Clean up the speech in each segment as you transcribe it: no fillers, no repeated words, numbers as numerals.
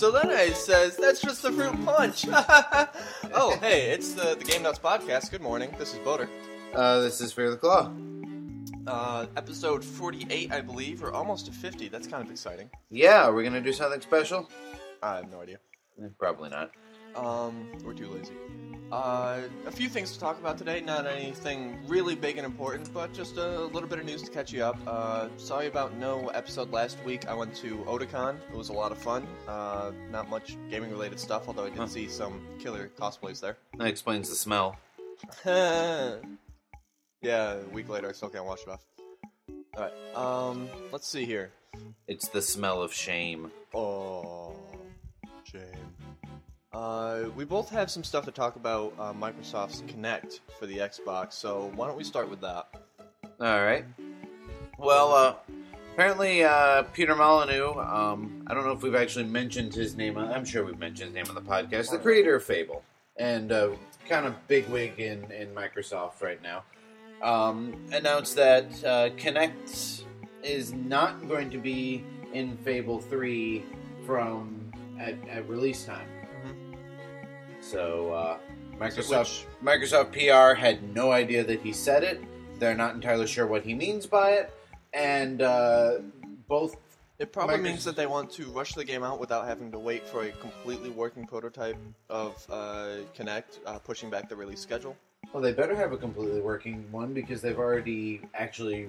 So then I says, that's just the fruit punch. Oh, hey, it's the Game Nuts Podcast. Good morning. This is Boater. This is Fear the Claw. Episode 48, I believe, or almost to 50. That's kind of exciting. Yeah, are we going to do something special? I have no idea. Probably not. We're too lazy. A few things to talk about today, not anything really big and important, but just a little bit of news to catch you up. Sorry about no episode last week. I went to Otakon. It was a lot of fun. Not much gaming-related stuff, although I did see some killer cosplays there. That explains the smell. Yeah, a week later, I still can't wash it off. Alright, let's see here. It's the smell of shame. Oh, shame. We both have some stuff to talk about Microsoft's Kinect for the Xbox, so why don't we start with that? Alright. Well, apparently Peter Molyneux, I don't know if we've actually mentioned his name, I'm sure we've mentioned his name on the podcast, the creator of Fable, and kind of bigwig in Microsoft right now, announced that Kinect is not going to be in Fable 3 from at release time. So, Microsoft PR had no idea that he said it. They're not entirely sure what he means by it. And both... It probably means that they want to rush the game out without having to wait for a completely working prototype of Kinect, pushing back the release schedule. Well, they better have a completely working one because they've already actually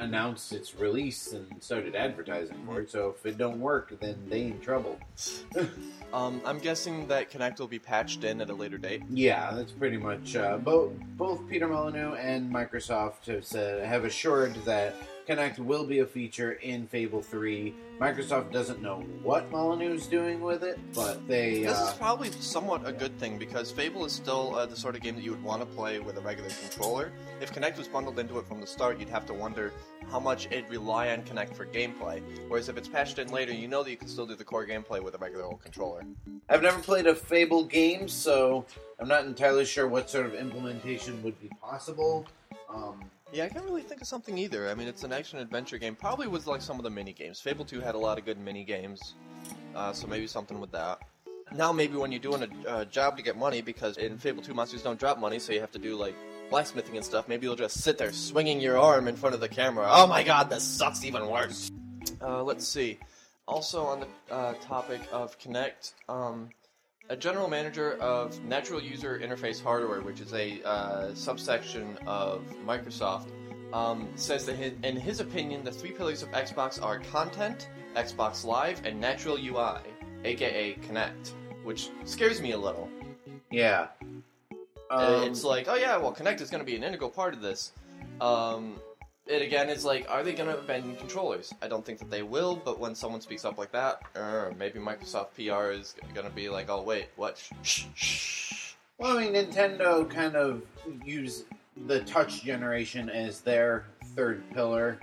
announced its release and started advertising for it, so if it don't work, then they in trouble. I'm guessing that Kinect will be patched in at a later date. Yeah, that's pretty much, both Peter Molyneux and Microsoft have assured that Kinect will be a feature in Fable 3. Microsoft doesn't know what Molyneux's doing with it, but they... This is probably somewhat a good thing, because Fable is still the sort of game that you would want to play with a regular controller. If Kinect was bundled into it from the start, you'd have to wonder how much it'd rely on Kinect for gameplay. Whereas if it's patched in later, you know that you can still do the core gameplay with a regular old controller. I've never played a Fable game, so I'm not entirely sure what sort of implementation would be possible. Yeah, I can't really think of something either. I mean, it's an action-adventure game. Probably with, like, some of the mini-games. Fable 2 had a lot of good mini-games, so maybe something with that. Now maybe when you're doing a job to get money, because in Fable 2 monsters don't drop money, so you have to do, like, blacksmithing and stuff, maybe you'll just sit there swinging your arm in front of the camera. Oh my god, this sucks even worse! Let's see. Also on the topic of Kinect, a general manager of Natural User Interface Hardware, which is a subsection of Microsoft, says that in his opinion, the three pillars of Xbox are content, Xbox Live, and Natural UI, aka Kinect, which scares me a little. Yeah. It's like, oh yeah, well, Kinect is going to be an integral part of this. It again is like, are they going to abandon controllers? I don't think that they will, but when someone speaks up like that, maybe Microsoft PR is going to be like, oh wait, what? Shh. Well, I mean, Nintendo kind of used the touch generation as their third pillar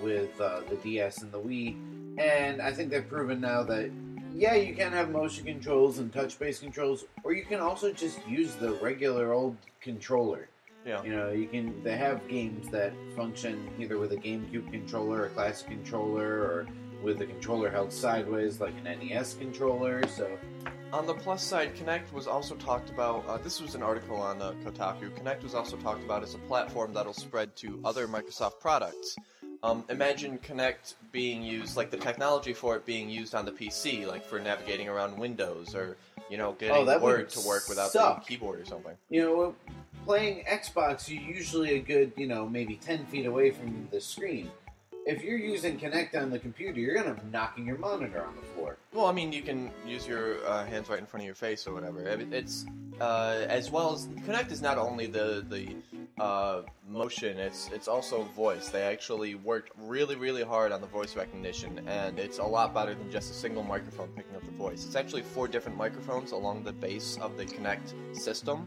with the DS and the Wii, and I think they've proven now that, yeah, you can have motion controls and touch-based controls, or you can also just use the regular old controller. Yeah. You know, you can. They have games that function either with a GameCube controller, a classic controller, or with the controller held sideways, like an NES controller. So, on the plus side, Kinect was also talked about. This was an article on Kotaku. Kinect was also talked about as a platform that'll spread to other Microsoft products. Imagine Kinect being used, like the technology for it being used on the PC, like for navigating around Windows, or you know, getting Word to work without the keyboard or something. You know. Playing Xbox, you're usually a good, you know, maybe 10 feet away from the screen. If you're using Kinect on the computer, you're going to be knocking your monitor on the floor. Well, I mean, you can use your hands right in front of your face or whatever. It's, as well as, Kinect is not only the motion, it's also voice. They actually worked really, really hard on the voice recognition, and it's a lot better than just a single microphone picking up the voice. It's actually 4 different microphones along the base of the Kinect system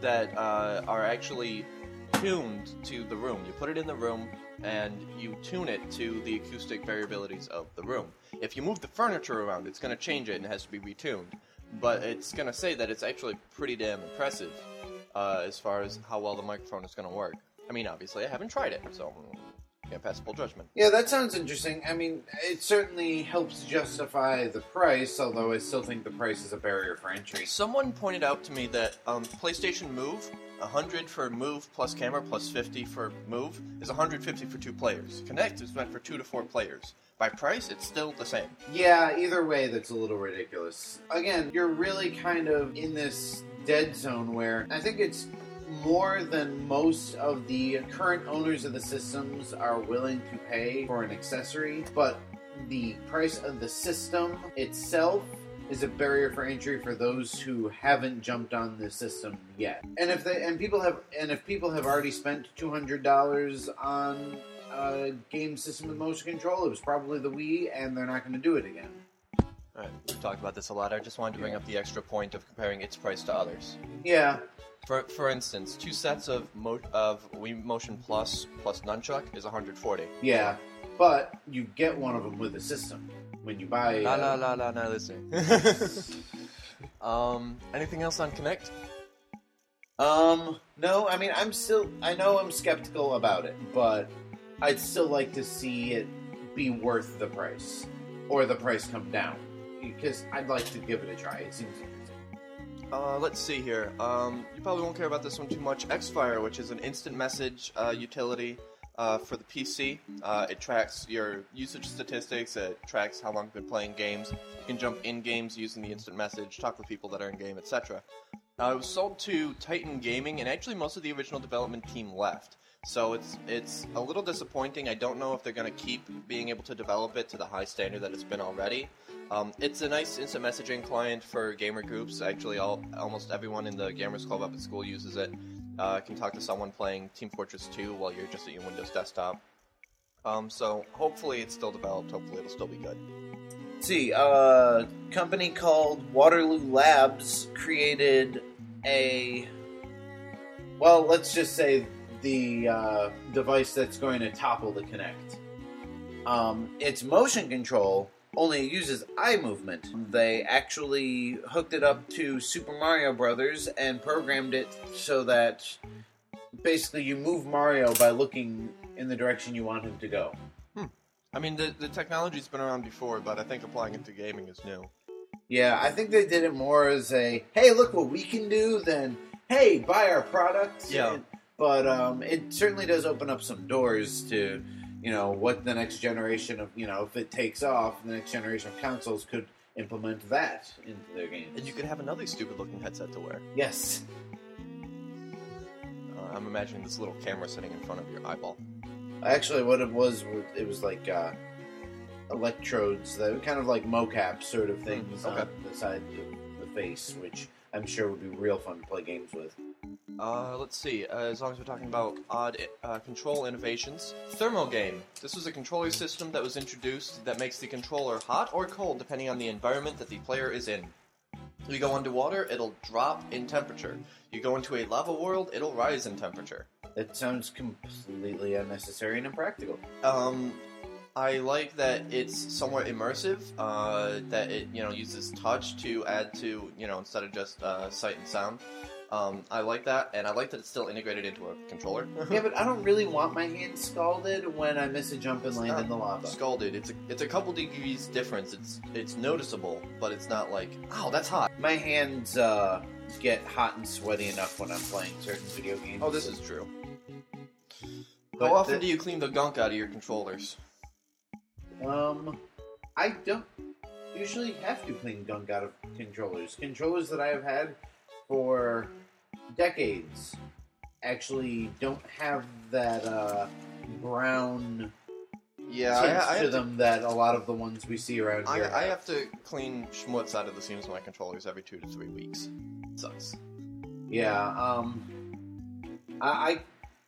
that are actually tuned to the room. You put it in the room, and you tune it to the acoustic variabilities of the room. If you move the furniture around, it's going to change it, and it has to be retuned. But it's going to say that it's actually pretty damn impressive as far as how well the microphone is going to work. I mean, obviously, I haven't tried it, so... passable judgment. Yeah, that sounds interesting. I mean, it certainly helps justify the price, although I still think the price is a barrier for entry. Someone pointed out to me that PlayStation Move, $100 for Move plus camera plus $50 for Move, is $150 for two players. Kinect is meant for 2 to 4 players. By price, it's still the same. Yeah, either way, that's a little ridiculous. Again, you're really kind of in this dead zone where I think it's more than most of the current owners of the systems are willing to pay for an accessory, but the price of the system itself is a barrier for entry for those who haven't jumped on the system yet. And if people have already spent $200 on a game system with motion control, it was probably the Wii, and they're not going to do it again. All right, we've talked about this a lot. I just wanted to bring up the extra point of comparing its price to others. Yeah. For instance, 2 sets of Wii Motion plus Nunchuck is $140. Yeah, but you get one of them with a system when you buy... listen. Anything else on Kinect? No, I mean, I know I'm skeptical about it, but I'd still like to see it be worth the price, or the price come down, because I'd like to give it a try. It seems interesting. Let's see here. You probably won't care about this one too much. Xfire, which is an instant message utility for the PC. It tracks your usage statistics. It tracks how long you've been playing games. You can jump in games using the instant message, talk with people that are in game, etc. It was sold to Titan Gaming, and actually most of the original development team left. So it's a little disappointing. I don't know if they're going to keep being able to develop it to the high standard that it's been already. It's a nice instant messaging client for gamer groups. Actually, almost everyone in the Gamers Club up at school uses it. Can talk to someone playing Team Fortress 2 while you're just at your Windows desktop. So hopefully it's still developed. Hopefully it'll still be good. Let's see, a company called Waterloo Labs created the device that's going to topple the Kinect. It's motion control, only it uses eye movement. They actually hooked it up to Super Mario Bros. And programmed it so that basically you move Mario by looking in the direction you want him to go. I mean, the technology's been around before, but I think applying it to gaming is new. Yeah, I think they did it more as a, hey, look what we can do, than, hey, buy our product. Yeah. But it certainly does open up some doors to, what the next generation of, if it takes off, the next generation of consoles could implement that into their games. And you could have another stupid-looking headset to wear. Yes. I'm imagining this little camera sitting in front of your eyeball. Actually, what it was like electrodes, that were kind of like mocap sort of things on the side of the face, which I'm sure would be real fun to play games with. Let's see, as long as we're talking about odd control innovations. Thermo Game. This was a controller system that was introduced that makes the controller hot or cold depending on the environment that the player is in. You go underwater, it'll drop in temperature. You go into a lava world, it'll rise in temperature. That sounds completely unnecessary and impractical. I like that it's somewhat immersive, that it, uses touch to add to, instead of just sight and sound. I like that, and I like that it's still integrated into a controller. Yeah, but I don't really want my hand scalded when I miss a jump and land in the lava. Scalded. It's a couple degrees difference. It's noticeable, but it's not like, oh, that's hot. My hands get hot and sweaty enough when I'm playing certain video games. Oh, this is true. How often do you clean the gunk out of your controllers? I don't usually have to clean gunk out of controllers. Controllers that I have had for decades actually don't have that brown tint to them that a lot of the ones we see around here have. I have to clean schmutz out of the seams of my controllers every 2 to 3 weeks. It sucks. Yeah,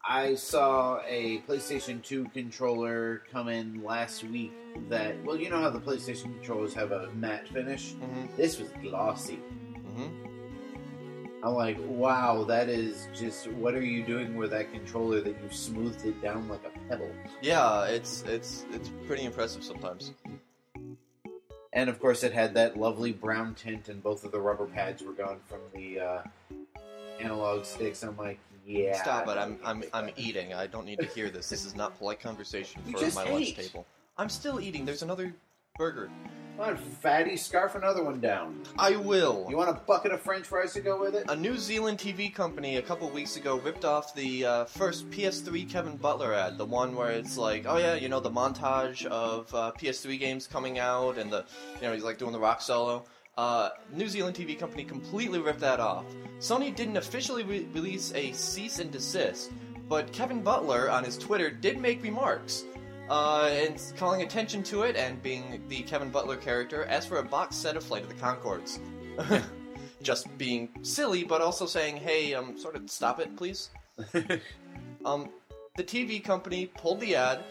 I saw a PlayStation 2 controller come in last week that, well, you know how the PlayStation controllers have a matte finish? Mm-hmm. This was glossy. Mm-hmm. I'm like, wow, that is just, what are you doing with that controller that you've smoothed it down like a pebble? Yeah, it's pretty impressive sometimes. And of course it had that lovely brown tint, and both of the rubber pads were gone from the analog sticks. I'm like, Yeah. Stop it! I'm eating. I don't need to hear this. This is not polite conversation for my lunch table. I'm still eating. There's another burger. Come on, fatty, scarf another one down. I will. You want a bucket of French fries to go with it? A New Zealand TV company a couple weeks ago ripped off the first PS3 Kevin Butler ad. The one where it's like, oh yeah, you know, the montage of PS3 games coming out and the, you know, he's like doing the rock solo. New Zealand TV company completely ripped that off. Sony didn't officially release a cease and desist, but Kevin Butler on his Twitter did make remarks. And calling attention to it and being the Kevin Butler character, as for a box set of Flight of the Conchords. Just being silly, but also saying, hey, sort of stop it, please. The TV company pulled the ad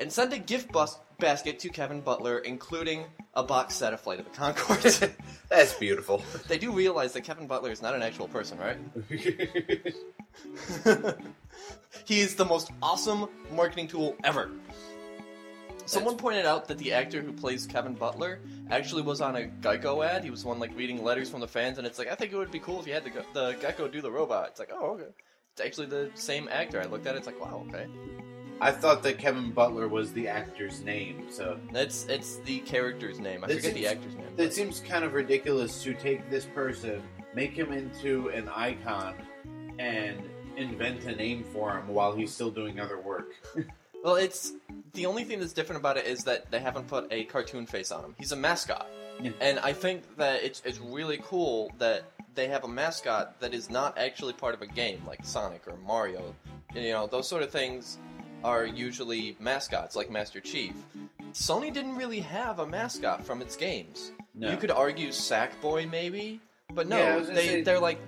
and sent a gift basket to Kevin Butler, including a box set of Flight of the Conchords. That's beautiful. They do realize that Kevin Butler is not an actual person, right? He is the most awesome marketing tool ever. Someone pointed out that the actor who plays Kevin Butler actually was on a Geico ad. He was one, like, reading letters from the fans, and it's like, I think it would be cool if you had the Geico do the robot. It's like, oh, okay. It's actually the same actor. I looked at it, it's like, wow, okay. I thought that Kevin Butler was the actor's name, so... It's the character's name. I forget the actor's name. It seems kind of ridiculous to take this person, make him into an icon, and invent a name for him while he's still doing other work. Well, it's the only thing that's different about it is that they haven't put a cartoon face on him. He's a mascot, yeah. And I think that it's really cool that they have a mascot that is not actually part of a game, like Sonic or Mario. You know, those sort of things are usually mascots, like Master Chief. Sony didn't really have a mascot from its games. No. You could argue Sackboy, maybe, but no, yeah, they're like,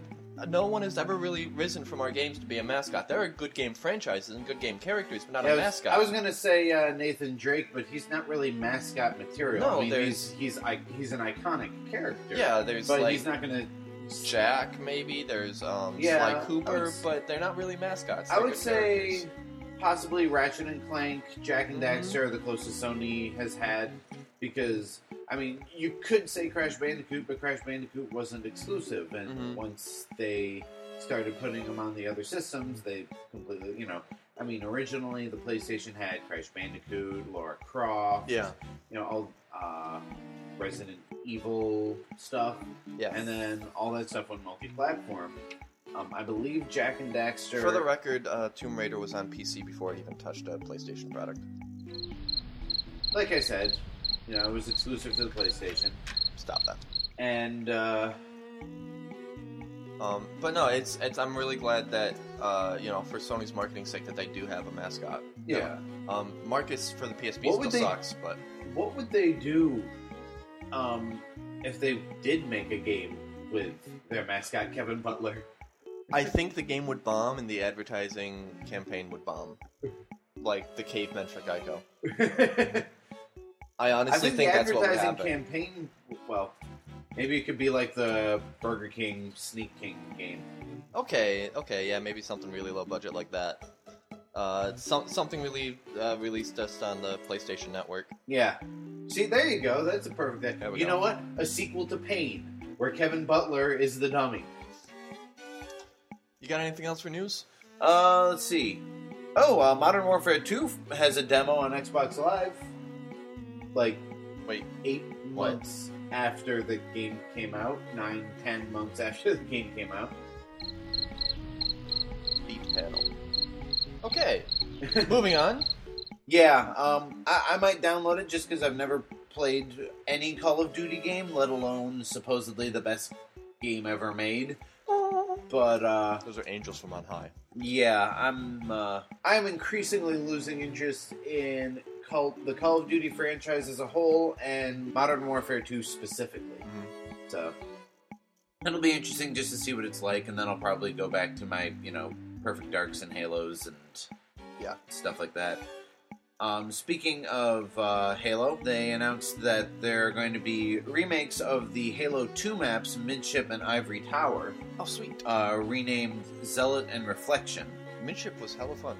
no one has ever really risen from our games to be a mascot. There are good game franchises and good game characters, but not a mascot. I was going to say Nathan Drake, but he's not really mascot material. No, I mean, he's an iconic character. Yeah, but like, he's not going to... Jak, maybe. There's Sly Cooper, but they're not really mascots. I would say characters. Possibly Ratchet and Clank, Jak and Daxter are the closest Sony has had, because... I mean, you could say Crash Bandicoot, but Crash Bandicoot wasn't exclusive, and once they started putting them on the other systems, they completely, you know... I mean, originally, the PlayStation had Crash Bandicoot, Lara Croft, you know, all Resident Evil stuff, and then all that stuff on multi-platform. I believe Jak and Daxter... For the record, Tomb Raider was on PC before it even touched a PlayStation product. Like I said... You know, it was exclusive to the PlayStation. Stop that. And, but no, it's. I'm really glad that, you know, for Sony's marketing sake, that they do have a mascot. Yeah. No, Marcus for the PSP sucks, but... What would they do, if they did make a game with their mascot, Kevin Butler? I think the game would bomb, and the advertising campaign would bomb. Like the cavemen for Geico. I honestly think that's what would happen. The advertising campaign, well, maybe it could be like the Burger King Sneak King game. Okay, yeah, maybe something really low budget like that. Something really released just on the PlayStation Network. Yeah. See, there you go. That's a perfect... You know what? A sequel to Pain, where Kevin Butler is the dummy. You got anything else for news? Let's see. Oh, Modern Warfare 2 has a demo on Xbox Live. Like, wait, 8 months after the game came out. 9, 10 months after the game came out. Beat panel. Okay. Moving on. Yeah, I might download it just because I've never played any Call of Duty game, let alone supposedly the best game ever made. But, those are angels from on high. Yeah, I'm increasingly losing interest in... the Call of Duty franchise as a whole, and Modern Warfare 2 specifically. So, it'll be interesting just to see what it's like, and then I'll probably go back to my, you know, Perfect Darks and Halos and stuff like that. Speaking of Halo, they announced that there are going to be remakes of the Halo 2 maps Midship and Ivory Tower. Oh, sweet. Renamed Zealot and Reflection. Midship was hella fun.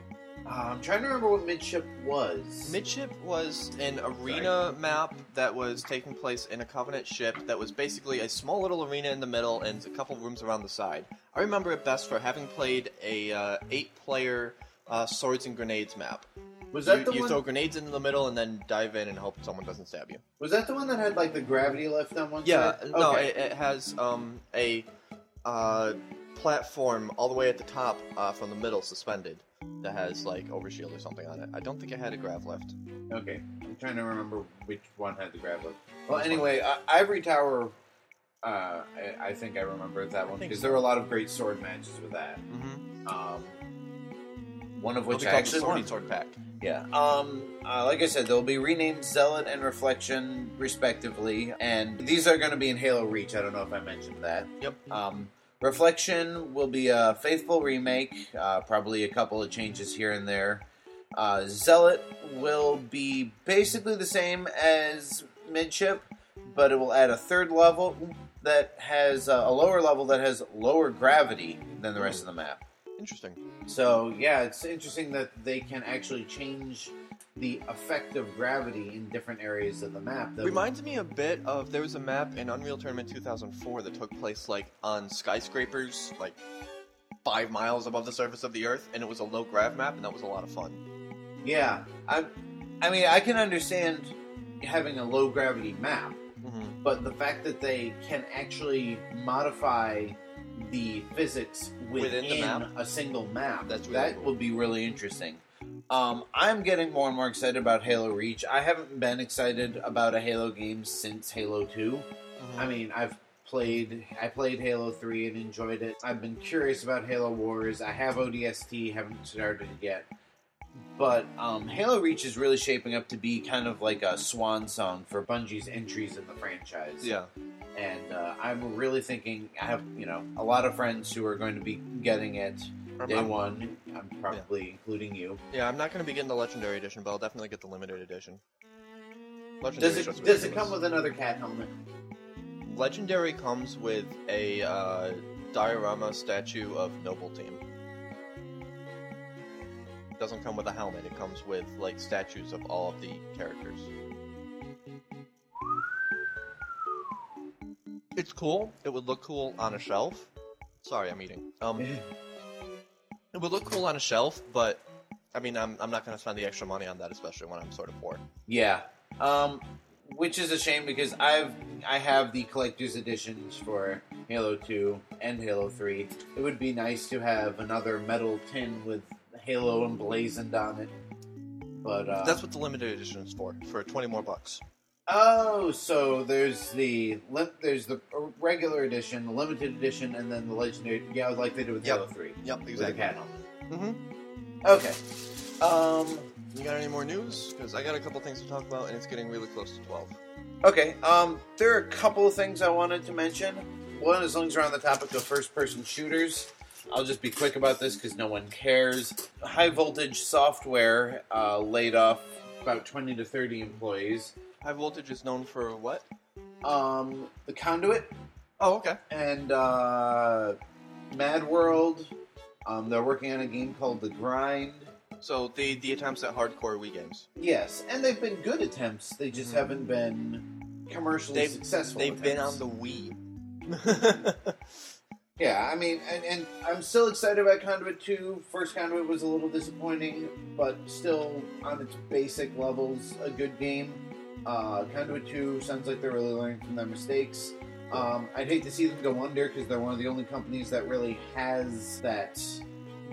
I'm trying to remember what Midship was. Midship was an arena map that was taking place in a Covenant ship that was basically a small little arena in the middle and a couple rooms around the side. I remember it best for having played a 8-player Swords and Grenades map. Was that the one? You throw grenades into the middle and then dive in and hope someone doesn't stab you. Was that the one that had, like, the gravity lift on one side? Yeah, no, okay. it has a platform all the way at the top from the middle suspended that has, like, overshield or something on it. I don't think it had a grav lift. Okay, I'm trying to remember which one had the grav lift. Well, anyway, Ivory Tower, I think I remember that one, because there were a lot of great sword matches with that. Mm-hmm. One of which I actually won. Sword pack. Yeah. Like I said, they'll be renamed Zealot and Reflection, respectively. And these are going to be in Halo Reach. I don't know if I mentioned that. Yep. Reflection will be a faithful remake. Probably a couple of changes here and there. Zealot will be basically the same as Midship, but it will add a third level that has a lower level that has lower gravity than the rest of the map. Interesting. So, yeah, it's interesting that they can actually change the effect of gravity in different areas of the map. Reminds me a bit of, there was a map in Unreal Tournament 2004 that took place, like, on skyscrapers, like, 5 miles above the surface of the Earth, and it was a low-grav map, and that was a lot of fun. Yeah. I mean, I can understand having a low-gravity map, mm-hmm. but the fact that they can actually modify the physics within the map? A single map. That's really cool. Would be really interesting. I'm getting more and more excited about Halo Reach. I haven't been excited about a Halo game since Halo 2. Mm-hmm. I mean, I played Halo 3 and enjoyed it. I've been curious about Halo Wars. I have ODST, haven't started it yet. But Halo Reach is really shaping up to be kind of like a swan song for Bungie's entries in the franchise. Yeah. And I'm really thinking, I have, you know, a lot of friends who are going to be getting it day one. I'm probably including you. Yeah, I'm not going to be getting the Legendary Edition, but I'll definitely get the Limited Edition. Does it come with another cat helmet? Legendary comes with a diorama statue of Noble Team. Doesn't come with a helmet, it comes with, like, statues of all of the characters. It's cool. It would look cool on a shelf. Sorry, I'm eating. It would look cool on a shelf, but, I mean, I'm not going to spend the extra money on that, especially when I'm sort of poor. Yeah. Which is a shame, because I have the collector's editions for Halo 2 and Halo 3. It would be nice to have another metal tin with Halo emblazoned on it, but that's what the limited edition is for 20 more bucks. Oh, so there's the regular edition, the limited edition, and then the legendary. Yeah, like they do with Halo 3. Yep, exactly. Mm-hmm. Okay. You got any more news? Because I got a couple things to talk about, and it's getting really close to 12. Okay. There are a couple of things I wanted to mention. One, as long as we're on the topic of first-person shooters. I'll just be quick about this because no one cares. High Voltage Software laid off about 20 to 30 employees. High Voltage is known for what? The Conduit. Oh, okay. And Mad World. They're working on a game called The Grind. So the attempts at hardcore Wii games. Yes, and they've been good attempts. They just haven't been commercially successful. They've been on the Wii. Yeah, I mean, and I'm still excited about Conduit 2. First Conduit was a little disappointing, but still, on its basic levels, a good game. Conduit 2 sounds like they're really learning from their mistakes. I'd hate to see them go under, because they're one of the only companies that really has that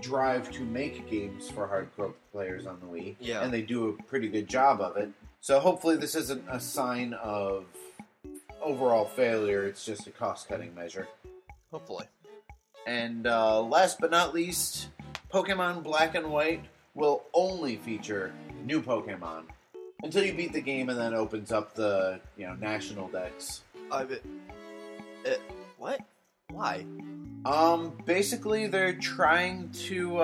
drive to make games for hardcore players on the Wii. Yeah. And they do a pretty good job of it. So hopefully this isn't a sign of overall failure, it's just a cost-cutting measure. Hopefully. And last but not least, Pokemon Black and White will only feature new Pokemon until you beat the game, and then opens up the national decks. What? Why? Basically, they're trying to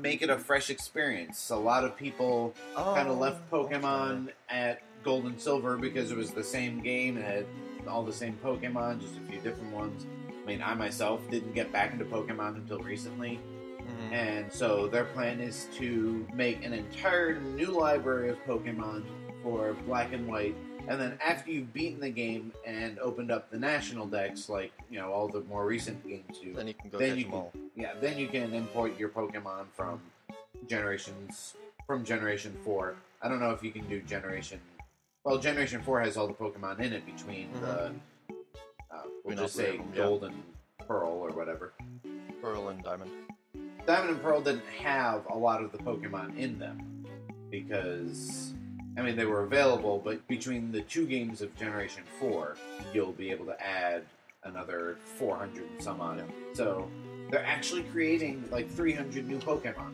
make it a fresh experience. A lot of people kind of left Pokemon at Gold and Silver because it was the same game and had all the same Pokemon, just a few different ones. I mean, I myself didn't get back into Pokemon until recently. Mm-hmm. And so their plan is to make an entire new library of Pokemon for Black and White. And then after you've beaten the game and opened up the national decks, like, you know, all the more recent games do, then you can go catch them all. Yeah, then you can import your Pokemon from Generation 4. I don't know if you can do Generation... Well, Generation 4 has all the Pokemon in it between the... we'll just say Gold and Pearl or whatever. Pearl and Diamond. Diamond and Pearl didn't have a lot of the Pokemon in them because... I mean, they were available, but between the two games of Generation 4, you'll be able to add another 400 and some on it. So, they're actually creating, like, 300 new Pokemon.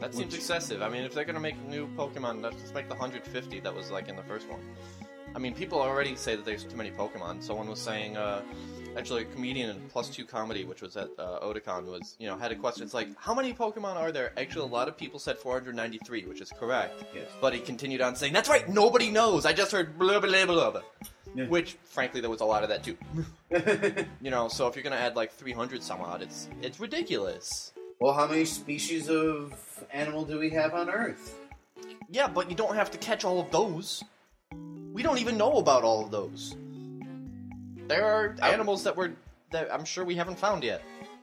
That seems excessive. I mean, if they're going to make new Pokemon, let's just make the 150 that was, like, in the first one. I mean, people already say that there's too many Pokemon. Someone was saying, actually, a comedian in Plus 2 Comedy, which was at Otakon, was, you know, had a question. It's like, how many Pokemon are there? Actually, a lot of people said 493, which is correct. Yes. But he continued on saying, that's right, nobody knows. I just heard blah, blah, blah, blah. Yeah. Which, frankly, there was a lot of that, too. You know, so if you're going to add, like, 300 some odd, it's ridiculous. Well, how many species of animal do we have on Earth? Yeah, but you don't have to catch all of those. We don't even know about all of those. There are animals that I'm sure we haven't found yet.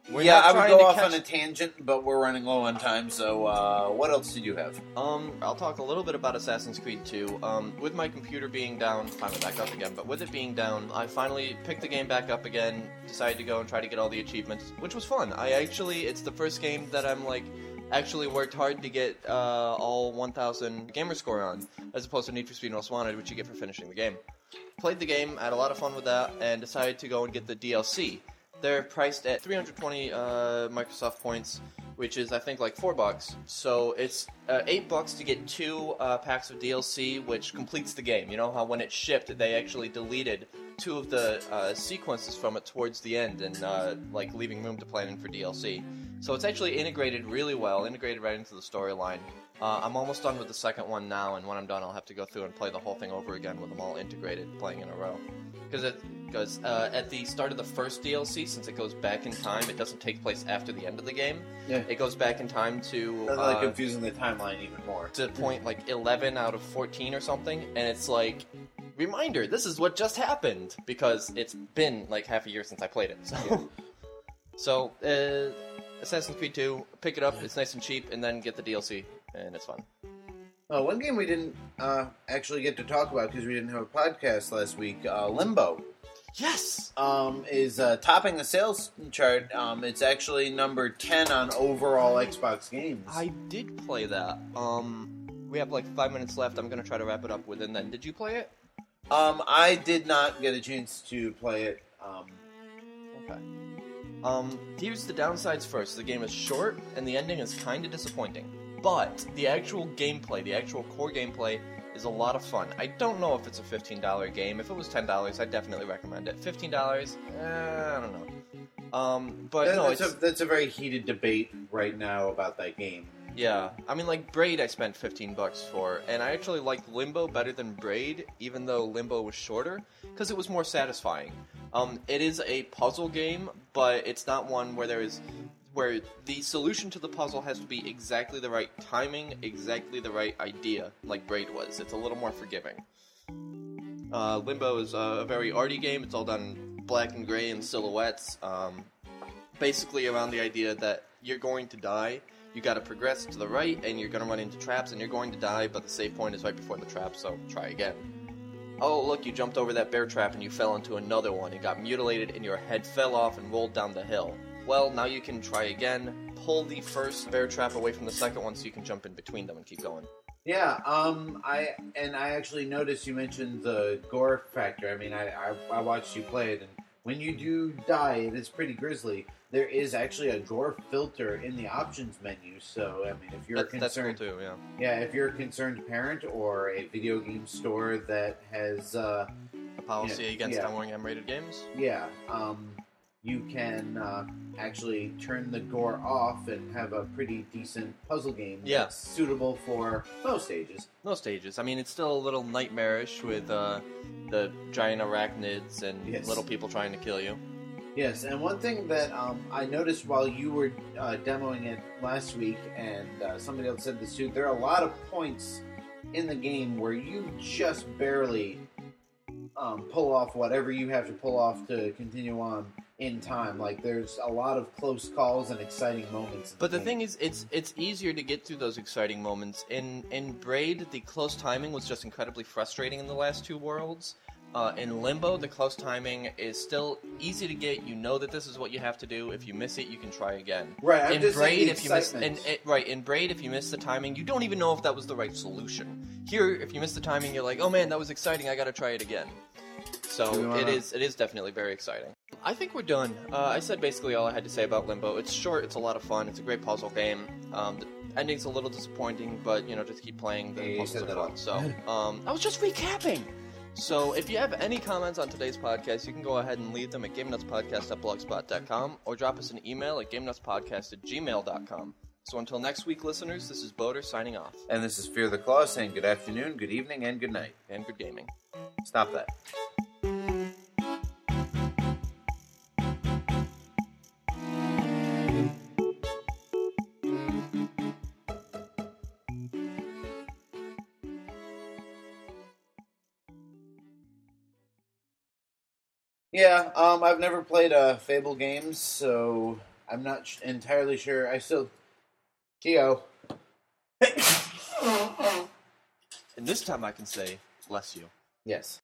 Yeah, I would go off on a tangent, but we're running low on time, so what else did you have? I'll talk a little bit about Assassin's Creed 2. With my computer being down, finally back up again, but with it being down, I finally picked the game back up again, decided to go and try to get all the achievements, which was fun. It's the first game that I'm like, actually worked hard to get all 1,000 gamer score on, as opposed to Need for Speed Most Wanted, which you get for finishing the game. Played the game, had a lot of fun with that, and decided to go and get the DLC. They're priced at 320 Microsoft points, which is, I think, like $4. So it's $8 to get two packs of DLC, which completes the game. You know how when it shipped, they actually deleted two of the sequences from it towards the end and, like, leaving room to plan in for DLC. So it's actually integrated really well, integrated right into the storyline. I'm almost done with the second one now, and when I'm done, I'll have to go through and play the whole thing over again with them all integrated, playing in a row. Because at the start of the first DLC, since it goes back in time, it doesn't take place after the end of the game. Yeah. It goes back in time to... That's like confusing the timeline even more. To point, like, 11 out of 14 or something, and it's like... Reminder, this is what just happened, because it's been, like, half a year since I played it, so... So, Assassin's Creed 2, pick it up, it's nice and cheap, and then get the DLC, and it's fun. Oh, one game we didn't actually get to talk about, because we didn't have a podcast last week, Limbo. Yes! Is topping the sales chart. It's actually number 10 on overall Xbox games. I did play that. We have, like, 5 minutes left. I'm going to try to wrap it up within then. Did you play it? I did not get a chance to play it. Okay. Here's the downsides first. The game is short, and the ending is kind of disappointing. But the actual gameplay, the actual core gameplay, is a lot of fun. I don't know if it's a $15 game. If it was $10, I'd definitely recommend it. $15, I don't know. That's a very heated debate right now about that game. Yeah, I mean, like, Braid I spent $15 for, and I actually liked Limbo better than Braid, even though Limbo was shorter, because it was more satisfying. It is a puzzle game, but it's not one where the solution to the puzzle has to be exactly the right timing, exactly the right idea, like Braid was. It's a little more forgiving. Limbo is a very arty game. It's all done black and gray and silhouettes, basically around the idea that you're going to die. You gotta progress to the right, and you're gonna run into traps, and you're going to die, but the save point is right before the trap, so try again. Oh, look, you jumped over that bear trap, and you fell into another one, and got mutilated, and your head fell off and rolled down the hill. Well, now you can try again, pull the first bear trap away from the second one so you can jump in between them and keep going. Yeah, I actually noticed you mentioned the gore factor. I mean, I watched you play it, and when you do die, it is pretty grisly. There is actually a gore filter in the options menu, so, I mean, if you're concerned... That's cool too, yeah. Yeah, if you're a concerned parent or a video game store that has... a policy against downloading M-rated games? Yeah, you can actually turn the gore off and have a pretty decent puzzle game that's suitable for most ages. Most ages. I mean, it's still a little nightmarish with the giant arachnids and little people trying to kill you. Yes, and one thing that I noticed while you were demoing it last week, and somebody else said this too, there are a lot of points in the game where you just barely pull off whatever you have to pull off to continue on in time. Like, there's a lot of close calls and exciting moments. But the thing is, it's easier to get through those exciting moments. In Braid, the close timing was just incredibly frustrating in the last two worlds. In Limbo, the close timing is still easy to get. You know that this is what you have to do. If you miss it, you can try again. Right. I'm just saying the excitement. In Braid, if you miss the timing, you don't even know if that was the right solution. Here, if you miss the timing, you're like, oh man, that was exciting. I got to try it again. So it is definitely very exciting. I think we're done. I said basically all I had to say about Limbo. It's short. It's a lot of fun. It's a great puzzle game. The ending's a little disappointing, but you know, just keep playing. The puzzles are fun. So I was just recapping. So if you have any comments on today's podcast, you can go ahead and leave them at GameNutsPodcast.blogspot.com or drop us an email at GameNutsPodcast@gmail.com. So until next week, listeners, this is Boater signing off. And this is Fear the Claw saying good afternoon, good evening, and good night. And good gaming. Stop that. Yeah, I've never played Fable games, so I'm not entirely sure. I still... Tio. And this time I can say, bless you. Yes.